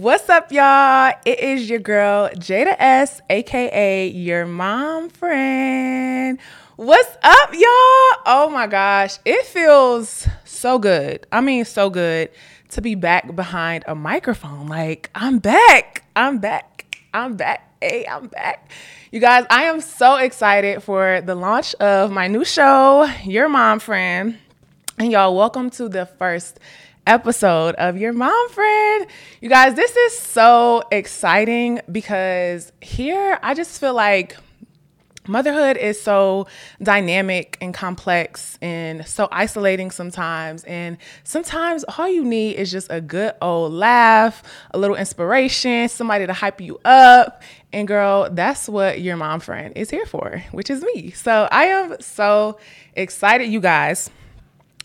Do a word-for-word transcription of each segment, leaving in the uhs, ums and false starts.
What's up, y'all? It is your girl, Jada S, aka Your Mom Friend. What's up, y'all? Oh my gosh, it feels so good. I mean, so good to be back behind a microphone. Like, I'm back. I'm back. I'm back. Hey, I'm back. You guys, I am so excited for the launch of my new show, Your Mom Friend. And y'all, welcome to the first episode of Your Mom Friend. You guys, this is so exciting because here I just feel like motherhood is so dynamic and complex and so isolating sometimes. And sometimes all you need is just a good old laugh, a little inspiration, somebody to hype you up. And girl, that's what Your Mom Friend is here for, which is me. So I am so excited, you guys.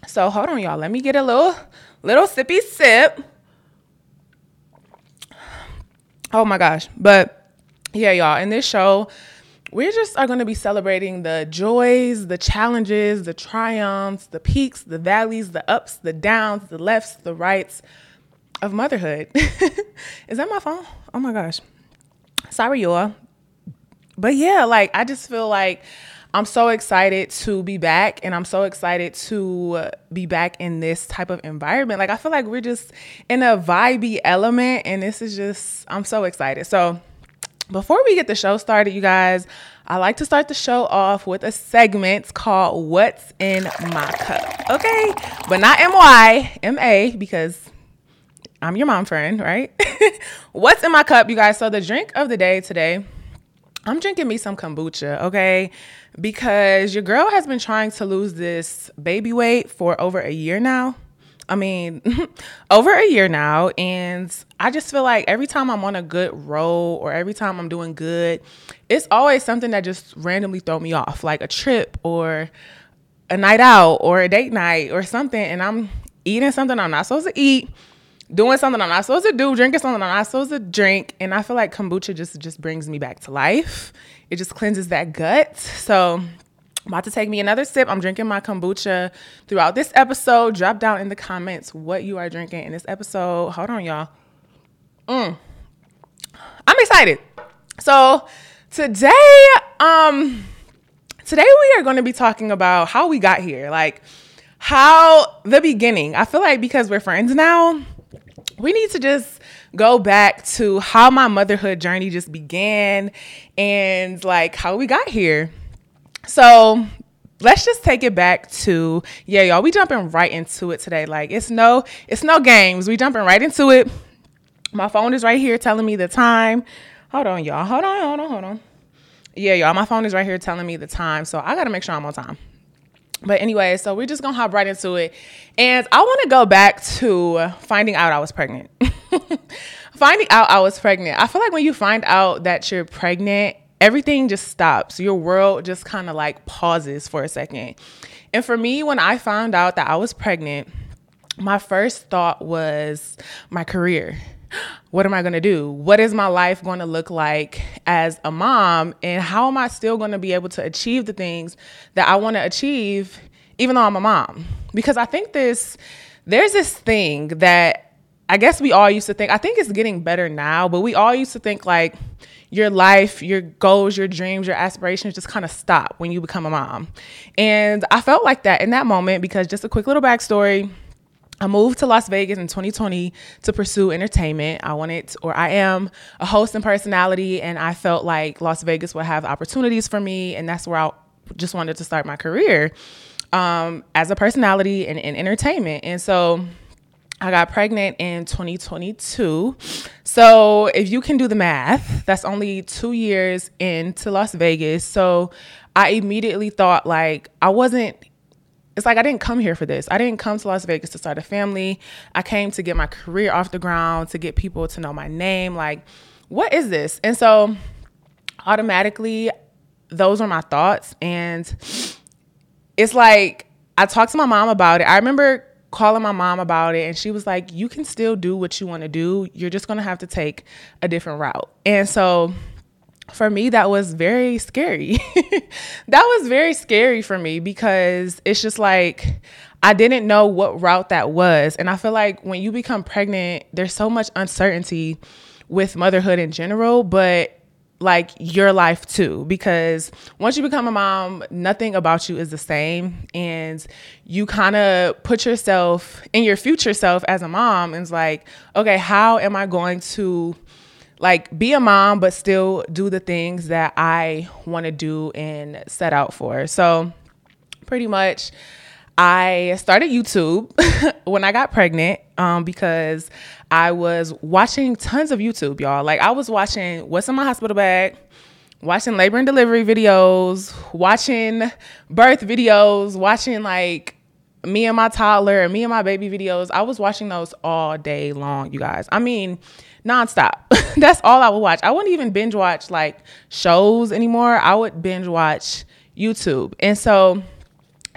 So hold on, y'all. Let me get a little, little sippy sip. Oh my gosh. But yeah, y'all, in this show, we just are going to be celebrating the joys, the challenges, the triumphs, the peaks, the valleys, the ups, the downs, the lefts, the rights of motherhood. Is that my phone? Oh my gosh. Sorry, y'all. But yeah, like, I just feel like I'm so excited to be back, and I'm so excited to be back in this type of environment. Like, I feel like we're just in a vibey element, and this is just, I'm so excited. So before we get the show started, you guys, I like to start the show off with a segment called What's in My Cup, okay? But not M Y, M A, because I'm your mom friend, right? What's in my cup, you guys? So the drink of the day today, I'm drinking me some kombucha, okay? Because your girl has been trying to lose this baby weight for over a year now. I mean, over a year now, and I just feel like every time I'm on a good roll or every time I'm doing good, it's always something that just randomly throw me off, like a trip or a night out or a date night or something, and I'm eating something I'm not supposed to eat, doing something I'm not supposed to do, drinking something I'm not supposed to drink, and I feel like kombucha just, just brings me back to life. It just cleanses that gut, so I'm about to take me another sip. I'm drinking my kombucha throughout this episode. Drop down in the comments what you are drinking in this episode. Hold on, y'all. Mm. I'm excited. So today, um, today we are going to be talking about how we got here. Like, how the beginning. I feel like because we're friends now, we need to just go back to how my motherhood journey just began and like how we got here. So let's just take it back to, yeah, y'all, we jumping right into it today. Like, it's no, it's no games. We jumping right into it. My phone is right here telling me the time. Hold on, y'all. Hold on, hold on, hold on. Yeah, y'all, my phone is right here telling me the time. So I got to make sure I'm on time. But anyway, so we're just going to hop right into it. And I want to go back to finding out I was pregnant. Finding out I was pregnant. I feel like when you find out that you're pregnant, everything just stops. Your world just kind of like pauses for a second. And for me, when I found out that I was pregnant, my first thought was my career. What am I going to do? What is my life going to look like as a mom? And how am I still going to be able to achieve the things that I want to achieve, even though I'm a mom? Because I think this, there's this thing that I guess we all used to think, I think it's getting better now, but we all used to think like, your life, your goals, your dreams, your aspirations just kind of stop when you become a mom. And I felt like that in that moment because just a quick little backstory. I moved to Las Vegas in twenty twenty to pursue entertainment. I wanted, or I am, a host and personality, and I felt like Las Vegas would have opportunities for me, and that's where I just wanted to start my career um, as a personality and in entertainment. And so I got pregnant in twenty twenty-two. So if you can do the math, that's only two years into Las Vegas. So I immediately thought like I wasn't, it's like I didn't come here for this. I didn't come to Las Vegas to start a family. I came to get my career off the ground, to get people to know my name. Like, what is this? And so automatically, those were my thoughts. And it's like I talked to my mom about it. I remember calling my mom about it, and she was like, you can still do what you want to do. You're just going to have to take a different route. And so for me, that was very scary. That was very scary for me because it's just like I didn't know what route that was. And I feel like when you become pregnant, there's so much uncertainty with motherhood in general, but like your life too, because once you become a mom, nothing about you is the same. And you kind of put yourself in your future self as a mom, and it's like, okay, how am I going to like be a mom, but still do the things that I want to do and set out for? So pretty much I started YouTube when I got pregnant um, because I was watching tons of YouTube, y'all. Like, I was watching What's in My Hospital Bag, watching labor and delivery videos, watching birth videos, watching like me and my toddler and me and my baby videos. I was watching those all day long, you guys. I mean, nonstop. That's all I would watch. I wouldn't even binge watch like shows anymore. I would binge watch YouTube. And so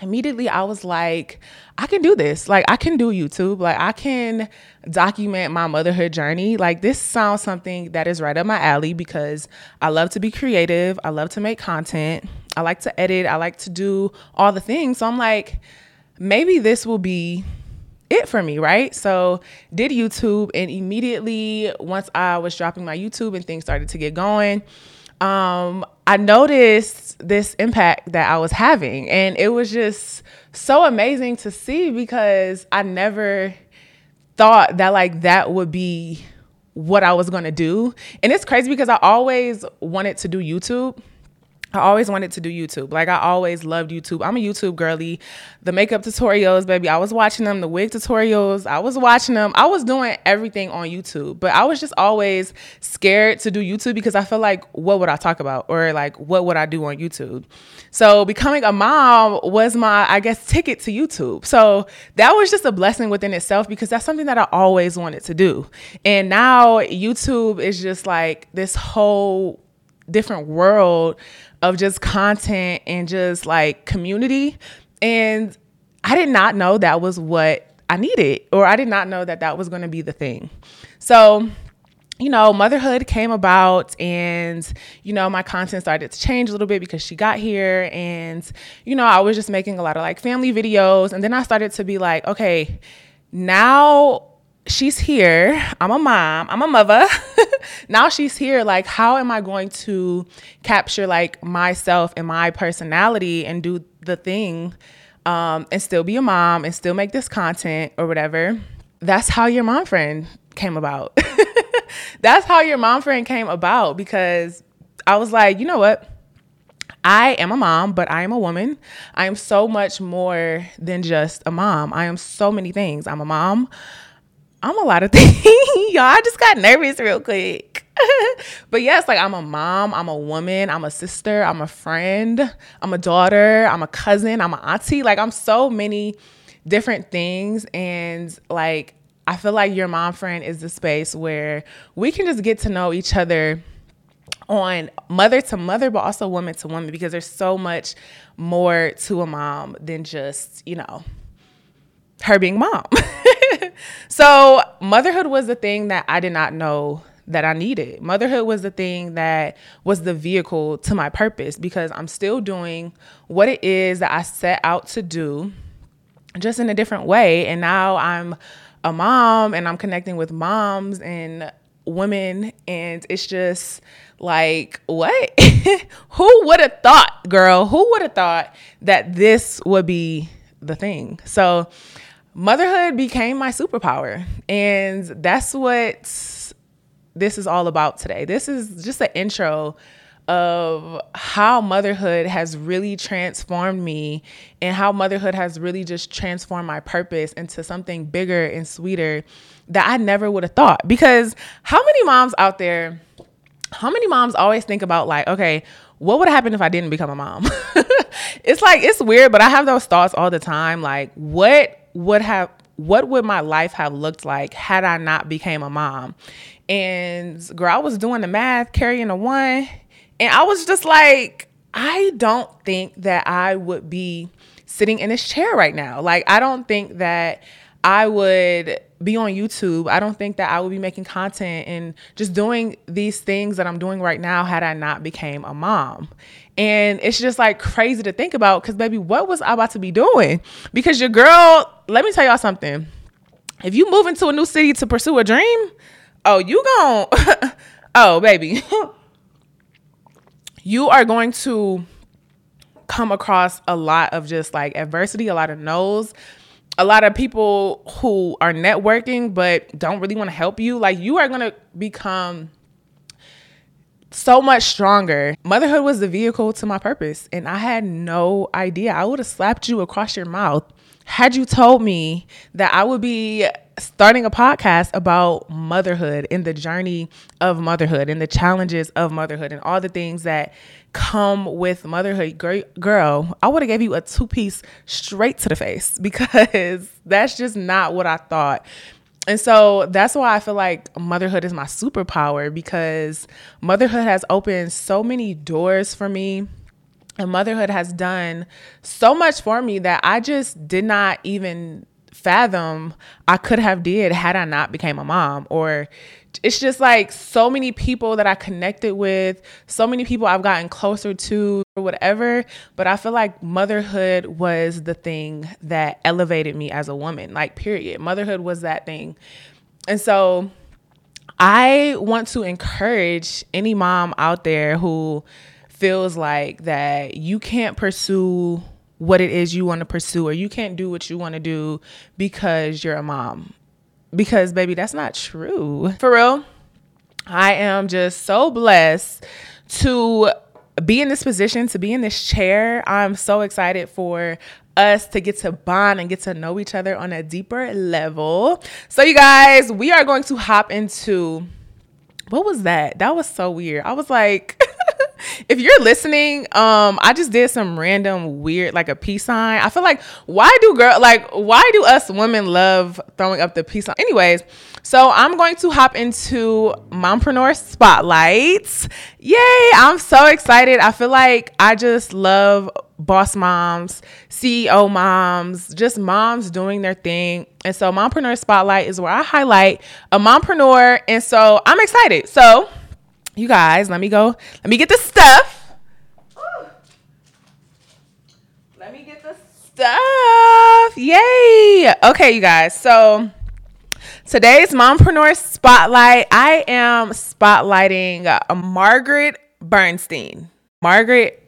immediately I was like, I can do this. Like, I can do YouTube. Like, I can document my motherhood journey. Like, this sounds something that is right up my alley because I love to be creative. I love to make content. I like to edit. I like to do all the things. So I'm like, maybe this will be it for me, right? So did YouTube, and immediately once I was dropping my YouTube and things started to get going, Um, I noticed this impact that I was having, and it was just so amazing to see because I never thought that like that would be what I was going to do. And it's crazy because I always wanted to do YouTube. I always wanted to do YouTube. Like, I always loved YouTube. I'm a YouTube girly. The makeup tutorials, baby, I was watching them. The wig tutorials, I was watching them. I was doing everything on YouTube. But I was just always scared to do YouTube because I felt like, what would I talk about? Or, like, what would I do on YouTube? So becoming a mom was my, I guess, ticket to YouTube. So that was just a blessing within itself because that's something that I always wanted to do. And now YouTube is just, like, this whole different world of just content and just like community. And I did not know that was what I needed, or I did not know that that was going to be the thing. So, you know, motherhood came about, and, you know, my content started to change a little bit because she got here, and, you know, I was just making a lot of like family videos. And then I started to be like, okay, now she's here. I'm a mom. I'm a mother. Now she's here. Like, how am I going to capture like myself and my personality and do the thing um, and still be a mom and still make this content or whatever? That's how Your Mom Friend came about. That's how Your Mom Friend came about because I was like, you know what? I am a mom, but I am a woman. I am so much more than just a mom. I am so many things. I'm a mom. I'm a lot of things. Y'all, I just got nervous real quick. But yes, like, I'm a mom, I'm a woman, I'm a sister, I'm a friend, I'm a daughter, I'm a cousin, I'm an auntie. Like, I'm so many different things. And like, I feel like Your Mom Friend is the space where we can just get to know each other on mother to mother, but also woman to woman, because there's so much more to a mom than just, you know, her being mom. So motherhood was the thing that I did not know that I needed. Motherhood was the thing that was the vehicle to my purpose because I'm still doing what it is that I set out to do, just in a different way. And now I'm a mom, and I'm connecting with moms and women, and it's just like, what? Who would have thought, girl? Who would have thought that this would be the thing? So motherhood became my superpower, and that's what this is all about today. This is just an intro of how motherhood has really transformed me and how motherhood has really just transformed my purpose into something bigger and sweeter that I never would have thought. Because how many moms out there, how many moms always think about like, okay, what would happen if I didn't become a mom? It's like, it's weird, but I have those thoughts all the time. Like, what would have, what would my life have looked like had I not became a mom? And girl, I was doing the math, carrying a one. And I was just like, I don't think that I would be sitting in this chair right now. Like, I don't think that I would be on YouTube. I don't think that I would be making content and just doing these things that I'm doing right now had I not became a mom. And it's just like crazy to think about, because baby, what was I about to be doing? Because your girl, let me tell y'all something. If you move into a new city to pursue a dream, oh, you gon' oh, baby, you are going to come across a lot of just like adversity, a lot of no's, a lot of people who are networking but don't really want to help you. Like, you are going to become so much stronger. Motherhood was the vehicle to my purpose, and I had no idea. I would have slapped you across your mouth had you told me that I would be starting a podcast about motherhood and the journey of motherhood and the challenges of motherhood and all the things that come with motherhood. Girl, I would have gave you a two-piece straight to the face, because that's just not what I thought. And so that's why I feel like motherhood is my superpower, because motherhood has opened so many doors for me. And motherhood has done so much for me that I just did not even fathom I could have did had I not became a mom. Or it's just like so many people that I connected with, so many people I've gotten closer to or whatever. But I feel like motherhood was the thing that elevated me as a woman, like, period. Motherhood was that thing. And so I want to encourage any mom out there who feels like that you can't pursue what it is you want to pursue, or you can't do what you want to do because you're a mom. Because, baby, that's not true. For real, I am just so blessed to be in this position, to be in this chair. I'm so excited for us to get to bond and get to know each other on a deeper level. So, you guys, we are going to hop into... What was that? That was so weird. I was like... If you're listening, um, I just did some random weird, like a peace sign. I feel like, why do girl, like, why do us women love throwing up the peace sign? Anyways, so I'm going to hop into Mompreneur Spotlight. Yay! I'm so excited. I feel like I just love boss moms, C E O moms, just moms doing their thing. And so Mompreneur Spotlight is where I highlight a mompreneur. And so I'm excited. So you guys, let me go. Let me get the stuff. Ooh. Let me get the stuff. Yay. Okay, you guys. So today's Mompreneur Spotlight, I am spotlighting uh, Margaret Bernstein. Margaret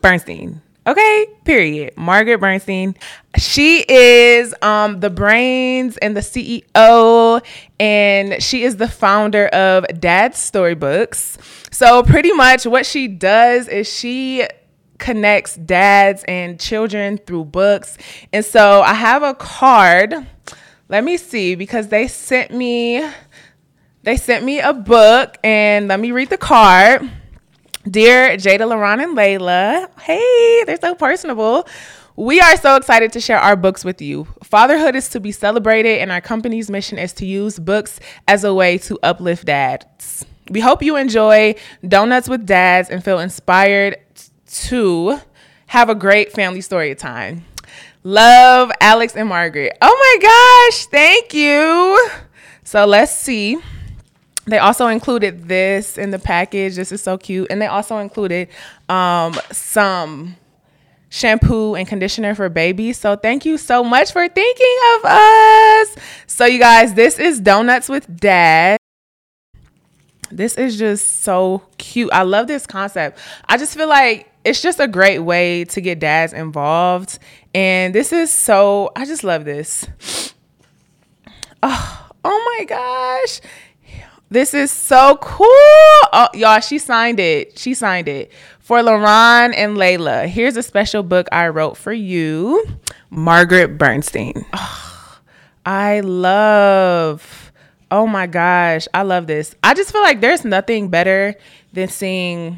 Bernstein. Okay, period. Margaret Bernstein. She is um, the brains and the C E O, and she is the founder of Dad's Storybooks. So pretty much what she does is she connects dads and children through books. And so I have a card. Let me see, because they sent me, they sent me a book, and let me read the card. Dear Jada, LaRon, and Layla, hey, they're so personable. We are so excited to share our books with you. Fatherhood is to be celebrated, and our company's mission is to use books as a way to uplift dads. We hope you enjoy Donuts with Dads and feel inspired to have a great family story time. Love, Alex and Margaret. Oh my gosh, thank you. So let's see. They also included this in the package. This is so cute. And they also included um, some shampoo and conditioner for babies. So thank you so much for thinking of us. So you guys, this is Donuts with Dad. This is just so cute. I love this concept. I just feel like it's just a great way to get dads involved. And this is so, I just love this. Oh, oh my gosh. This is so cool. Oh, y'all, she signed it. She signed it. For LaRon and Layla, here's a special book I wrote for you, Margaret Bernstein. Oh, I love, oh my gosh, I love this. I just feel like there's nothing better than seeing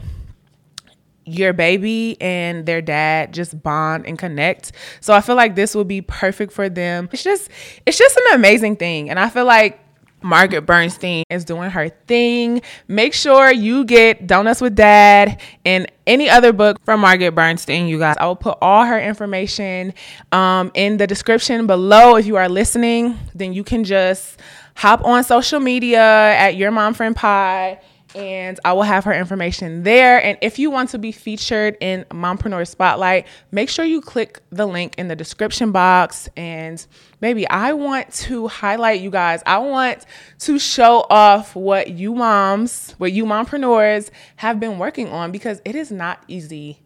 your baby and their dad just bond and connect. So I feel like this will be perfect for them. It's just, it's just an amazing thing. And I feel like Margaret Bernstein is doing her thing. Make sure you get Donuts with Dad and any other book from Margaret Bernstein, you guys. I will put all her information um, in the description below. If you are listening, then you can just hop on social media at Your Mom Friend Pod and I will have her information there. And if you want to be featured in Mompreneur Spotlight, make sure you click the link in the description box. And baby, I want to highlight you guys. I want to show off what you moms, what you mompreneurs have been working on, because it is not easy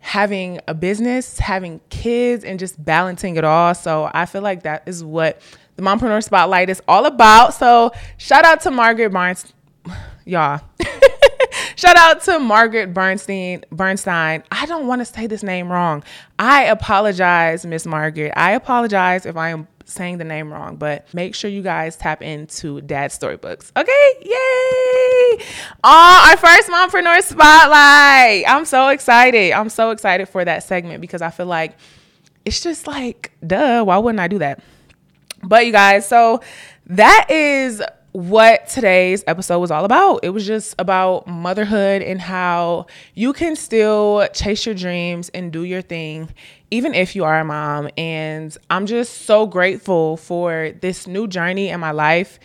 having a business, having kids, and just balancing it all. So I feel like that is what the Mompreneur Spotlight is all about. So shout out to Margaret Bernstein. Y'all, shout out to Margaret Bernstein. Bernstein. I don't want to say this name wrong. I apologize, Miss Margaret. I apologize if I am saying the name wrong, but make sure you guys tap into Dad's Storybooks. Okay, yay! Oh, our first Mompreneur Spotlight. I'm so excited. I'm so excited for that segment because I feel like it's just like, duh, why wouldn't I do that? But you guys, so that is what today's episode was all about. It was just about motherhood and how you can still chase your dreams and do your thing, even if you are a mom. And I'm just so grateful for this new journey in my life.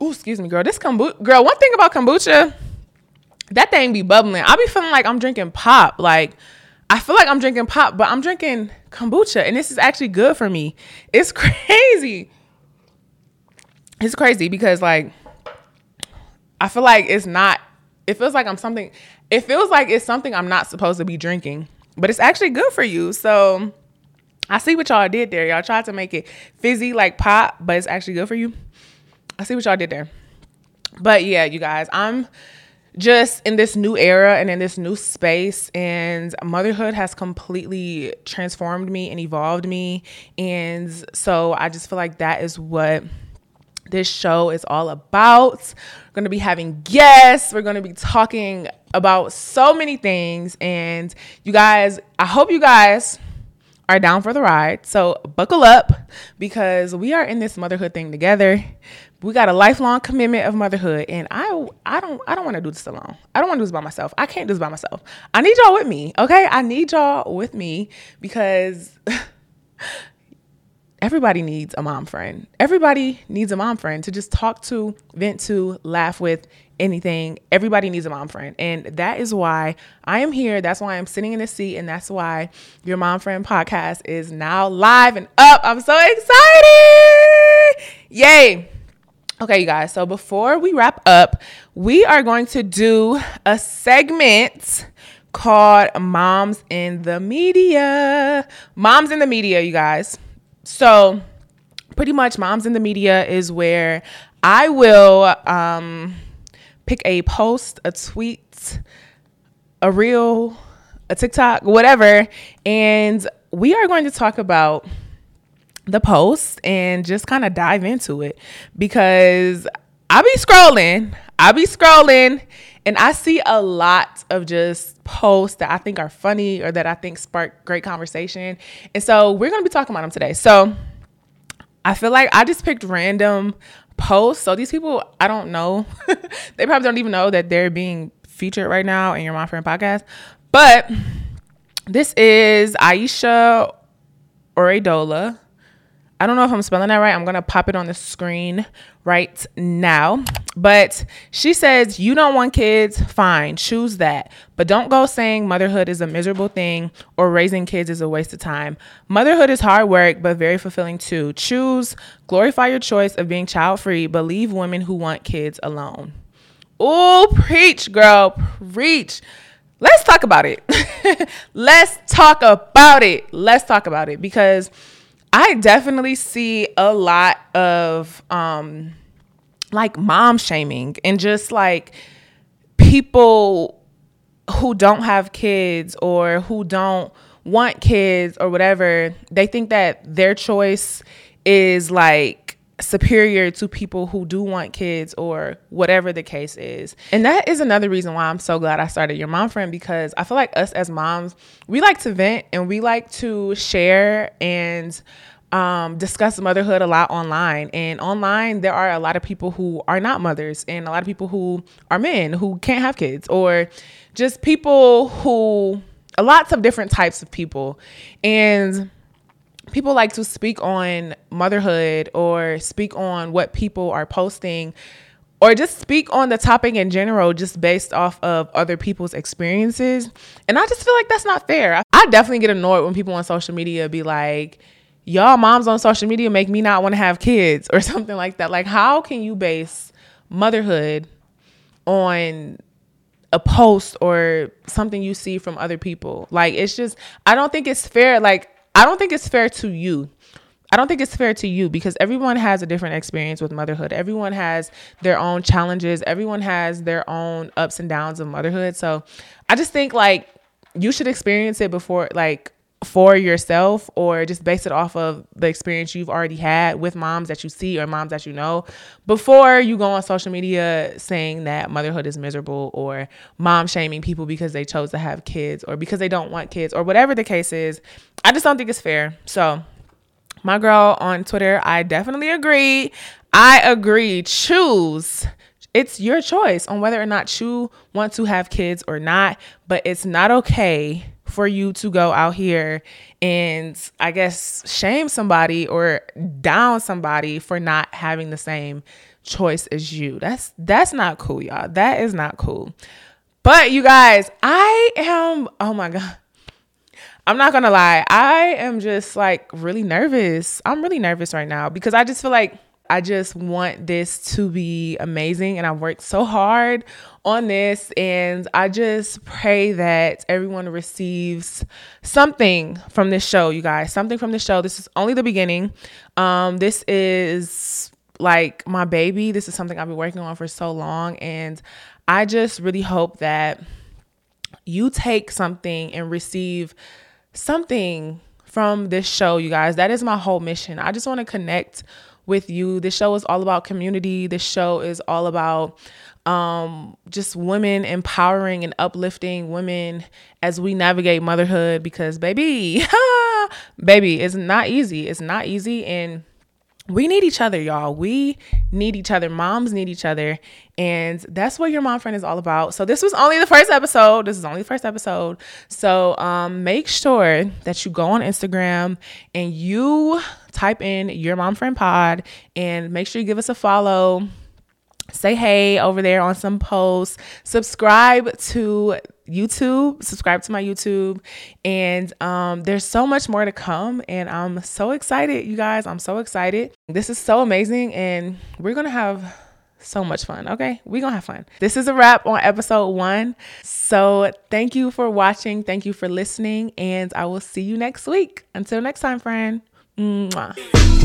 Ooh, excuse me, girl. This kombucha, girl, one thing about kombucha, that thing be bubbling. I be feeling like I'm drinking pop. Like, I feel like I'm drinking pop, but I'm drinking kombucha. And this is actually good for me. It's crazy. It's crazy because, like, I feel like it's not, it feels like I'm something, it feels like it's something I'm not supposed to be drinking, but it's actually good for you. So I see what y'all did there. Y'all tried to make it fizzy like pop, but it's actually good for you. I see what y'all did there. But yeah, you guys, I'm just in this new era and in this new space, and motherhood has completely transformed me and evolved me. And so I just feel like that is what this show is all about. We're going to be having guests. We're going to be talking about so many things. And you guys, I hope you guys are down for the ride. So buckle up, because we are in this motherhood thing together. We got a lifelong commitment of motherhood. And I I don't I don't want to do this alone. I don't want to do this by myself. I can't do this by myself. I need y'all with me. Okay? I need y'all with me because everybody needs a mom friend. Everybody needs a mom friend to just talk to, vent to, laugh with, anything. Everybody needs a mom friend. And that is why I am here. That's why I'm sitting in this seat. And that's why Your Mom Friend podcast is now live and up. I'm so excited. Yay. Okay, you guys. So before we wrap up, we are going to do a segment called Moms in the Media. Moms in the Media, you guys. So pretty much Moms in the Media is where I will um, pick a post, a tweet, a reel, a TikTok, whatever. And we are going to talk about the post and just kind of dive into it, because I be scrolling, I be scrolling and I see a lot of just posts that I think are funny or that I think spark great conversation. And so we're going to be talking about them today. So I feel like I just picked random posts. So these people, I don't know. They probably don't even know that they're being featured right now in Your Mom Friend podcast. But this is Aisha Oredola. I don't know if I'm spelling that right. I'm going to pop it on the screen right now. But she says, you don't want kids? Fine, choose that. But don't go saying motherhood is a miserable thing or raising kids is a waste of time. Motherhood is hard work, but very fulfilling too. Choose, glorify your choice of being child-free, but leave women who want kids alone. Ooh, preach, girl, preach. Let's talk about it. Let's talk about it. Let's talk about it because I definitely see a lot of um, like mom shaming and just like people who don't have kids or who don't want kids or whatever. They think that their choice is like superior to people who do want kids or whatever the case is. And that is another reason why I'm so glad I started Your Mom Friend, because I feel like us as moms, we like to vent and we like to share and Um, discuss motherhood a lot online. And online, there are a lot of people who are not mothers and a lot of people who are men who can't have kids, or just people who, lots of different types of people. And people like to speak on motherhood or speak on what people are posting or just speak on the topic in general, just based off of other people's experiences. And I just feel like that's not fair. I definitely get annoyed when people on social media be like, y'all moms on social media make me not want to have kids or something like that. Like, how can you base motherhood on a post or something you see from other people? Like, it's just, I don't think it's fair. Like, I don't think it's fair to you. I don't think it's fair to you because everyone has a different experience with motherhood. Everyone has their own challenges. Everyone has their own ups and downs of motherhood. So I just think, like, you should experience it before, like, for yourself, or just base it off of the experience you've already had with moms that you see or moms that you know before you go on social media saying that motherhood is miserable or mom shaming people because they chose to have kids or because they don't want kids or whatever the case is. I just don't think it's fair. So my girl on Twitter, I definitely agree. I agree. Choose. It's your choice on whether or not you want to have kids or not, but it's not okay for you to go out here and, I guess, shame somebody or down somebody for not having the same choice as you. That's that's not cool, y'all. That is not cool. But you guys, I am, oh my God. I'm not gonna lie. I am just like really nervous. I'm really nervous right now because I just feel like I just want this to be amazing, and I've worked so hard on this, and I just pray that everyone receives something from this show, you guys, something from this show. This is only the beginning. Um, this is like my baby. This is something I've been working on for so long, and I just really hope that you take something and receive something from this show, you guys. That is my whole mission. I just want to connect with you. This show is all about community. This show is all about um, just women empowering and uplifting women as we navigate motherhood, because baby, baby, it's not easy. It's not easy. And we need each other, y'all. We need each other. Moms need each other. And that's what Your Mom Friend is all about. So this was only the first episode. This is only the first episode. So um, make sure that you go on Instagram and you type in Your Mom Friend Pod, and make sure you give us a follow. Say hey over there on some posts. Subscribe to YouTube. Subscribe to my YouTube. And um, there's so much more to come. And I'm so excited, you guys. I'm so excited. This is so amazing. And we're going to have so much fun. Okay. We're going to have fun. This is a wrap on episode one. So thank you for watching. Thank you for listening. And I will see you next week. Until next time, friend. Mwah.